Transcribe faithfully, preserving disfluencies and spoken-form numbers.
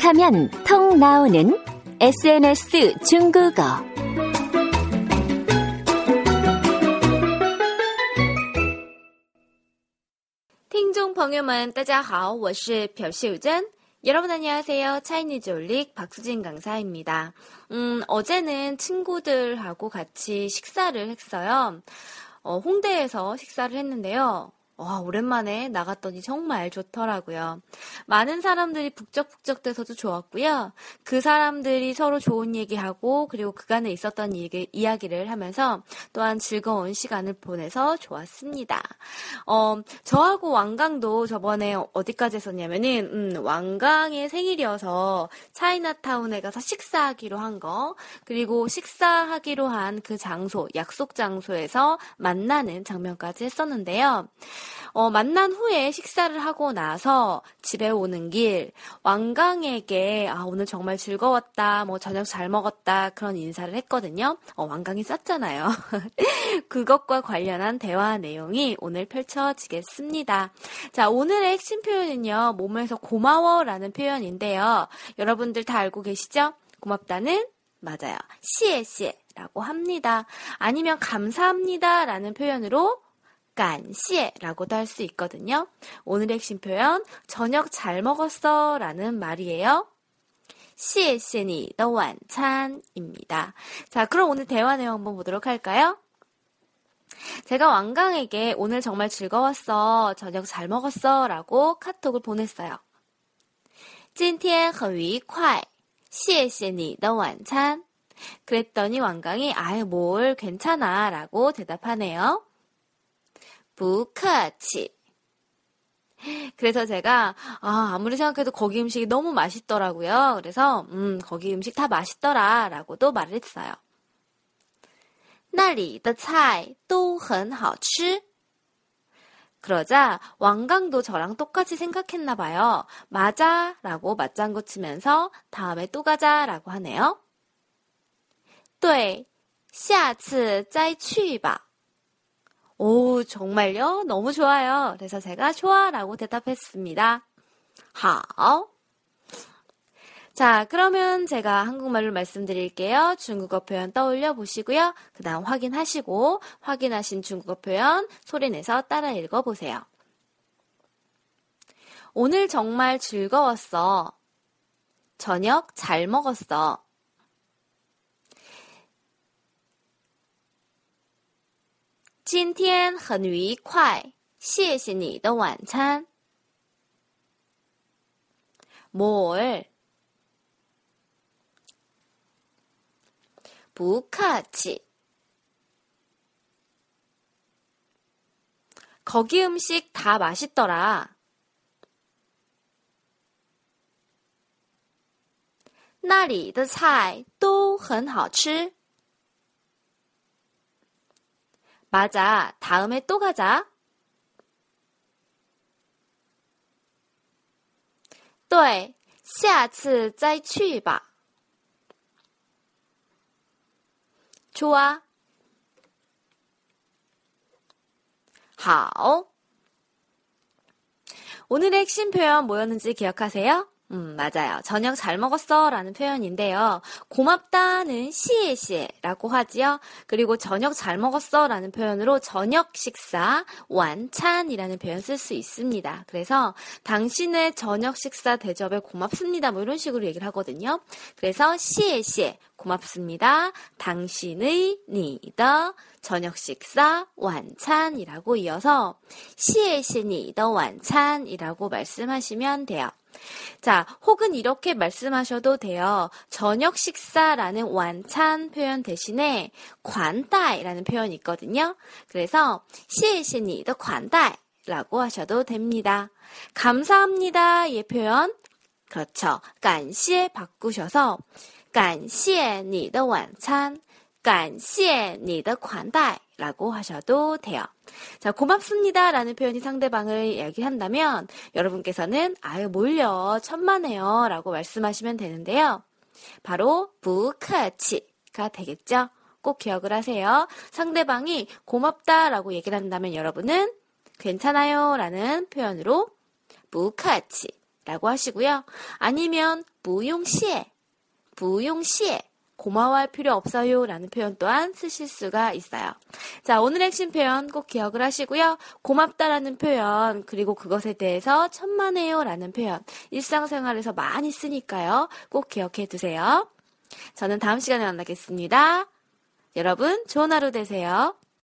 톡하면 톡 나오는 에스 엔 에스 중국어.听众朋友们,大家好,我是朴秀珍. 여러분 안녕하세요. 차이니즈 올릭 박수진 강사입니다. 음, 어제는 친구들하고 같이 식사를 했어요. 어, 홍대에서 식사를 했는데요. 와, 오랜만에 나갔더니 정말 좋더라고요. 많은 사람들이 북적북적 돼서도 좋았고요. 그 사람들이 서로 좋은 얘기하고 그리고 그간에 있었던 얘기, 이야기를 하면서 또한 즐거운 시간을 보내서 좋았습니다. 어, 저하고 왕강도 저번에 어디까지 했었냐면은 음, 왕강의 생일이어서 차이나타운에 가서 식사하기로 한 거, 그리고 식사하기로 한 그 장소, 약속 장소에서 만나는 장면까지 했었는데요. 어, 만난 후에 식사를 하고 나서 집에 오는 길, 왕강에게, 아, 오늘 정말 즐거웠다, 뭐, 저녁 잘 먹었다, 그런 인사를 했거든요. 어, 왕강이 쌌잖아요. 그것과 관련한 대화 내용이 오늘 펼쳐지겠습니다. 자, 오늘의 핵심 표현은요, 몸에서 고마워 라는 표현인데요. 여러분들 다 알고 계시죠? 고맙다는? 맞아요. 시에시에 라고 합니다. 아니면 감사합니다 라는 표현으로 깐시에라고도 할 수 있거든요. 오늘의 핵심 표현, 저녁 잘 먹었어 라는 말이에요. 시에시니,너 완찬입니다. 자, 그럼 오늘 대화 내용 한번 보도록 할까요? 제가 왕강에게 오늘 정말 즐거웠어, 저녁 잘 먹었어 라고 카톡을 보냈어요. 今天很愉快,谢谢你的 완찬. 그랬더니 왕강이, 아유 뭘 괜찮아 라고 대답하네요. 不客气. 그래서 제가, 아, 아무리 생각해도 거기 음식이 너무 맛있더라고요. 그래서 음, 거기 음식 다 맛있더라 라고도 말을 했어요. 那里的菜都很好吃. 그러자 왕강도 저랑 똑같이 생각했나 봐요. 맞아 라고 맞장구 치면서 다음에 또 가자 라고 하네요. 对,下次再去吧. 오, 정말요? 너무 좋아요. 그래서 제가 좋아 라고 대답했습니다. 好. 자, 그러면 제가 한국말로 말씀드릴게요. 중국어 표현 떠올려 보시고요. 그 다음 확인하시고, 확인하신 중국어 표현 소리내서 따라 읽어보세요. 오늘 정말 즐거웠어. 저녁 잘 먹었어.今天很愉快,谢谢你的晚餐. 뭘? 不客气. 거기 음식 다 맛있더라. 那里的菜都很好吃. 맞아, 다음에 또 가자. 对,下次再去吧. 좋아. 好. 오늘의 핵심 표현 뭐였는지 기억하세요? 음, 맞아요. 저녁 잘 먹었어 라는 표현인데요. 고맙다는 시에시에 라고 하지요. 그리고 저녁 잘 먹었어 라는 표현으로 저녁 식사, 완찬이라는 표현 쓸 수 있습니다. 그래서 당신의 저녁 식사 대접에 고맙습니다, 뭐 이런 식으로 얘기를 하거든요. 그래서 시에시에, 고맙습니다. 당신의, 니다, 저녁 식사, 완찬이라고 이어서 시에시니다 완찬이라고 말씀하시면 돼요. 자, 혹은 이렇게 말씀하셔도 돼요. 저녁 식사라는 완찬 표현 대신에 관다이라는 표현이 있거든요. 그래서 시에시니다 관다이라고 하셔도 됩니다. 감사합니다의 표현 그렇죠. 感谢 바꾸셔서 感谢你的晚餐, 感谢你的款待라고 하셔도 돼요. 자, 고맙습니다 라는 표현이 상대방을 이야기한다면 여러분께서는 아유 몰려 천만에요 라고 말씀하시면 되는데요. 바로 不客气가 되겠죠. 꼭 기억을 하세요. 상대방이 고맙다 라고 얘기를 한다면 여러분은 괜찮아요 라는 표현으로 不客气 라고 하시고요. 아니면 不用谢, 不用谢 고마워할 필요 없어요 라는 표현 또한 쓰실 수가 있어요. 자, 오늘의 핵심 표현 꼭 기억을 하시고요. 고맙다라는 표현 그리고 그것에 대해서 천만에요 라는 표현 일상생활에서 많이 쓰니까요. 꼭 기억해 두세요. 저는 다음 시간에 만나겠습니다. 여러분 좋은 하루 되세요.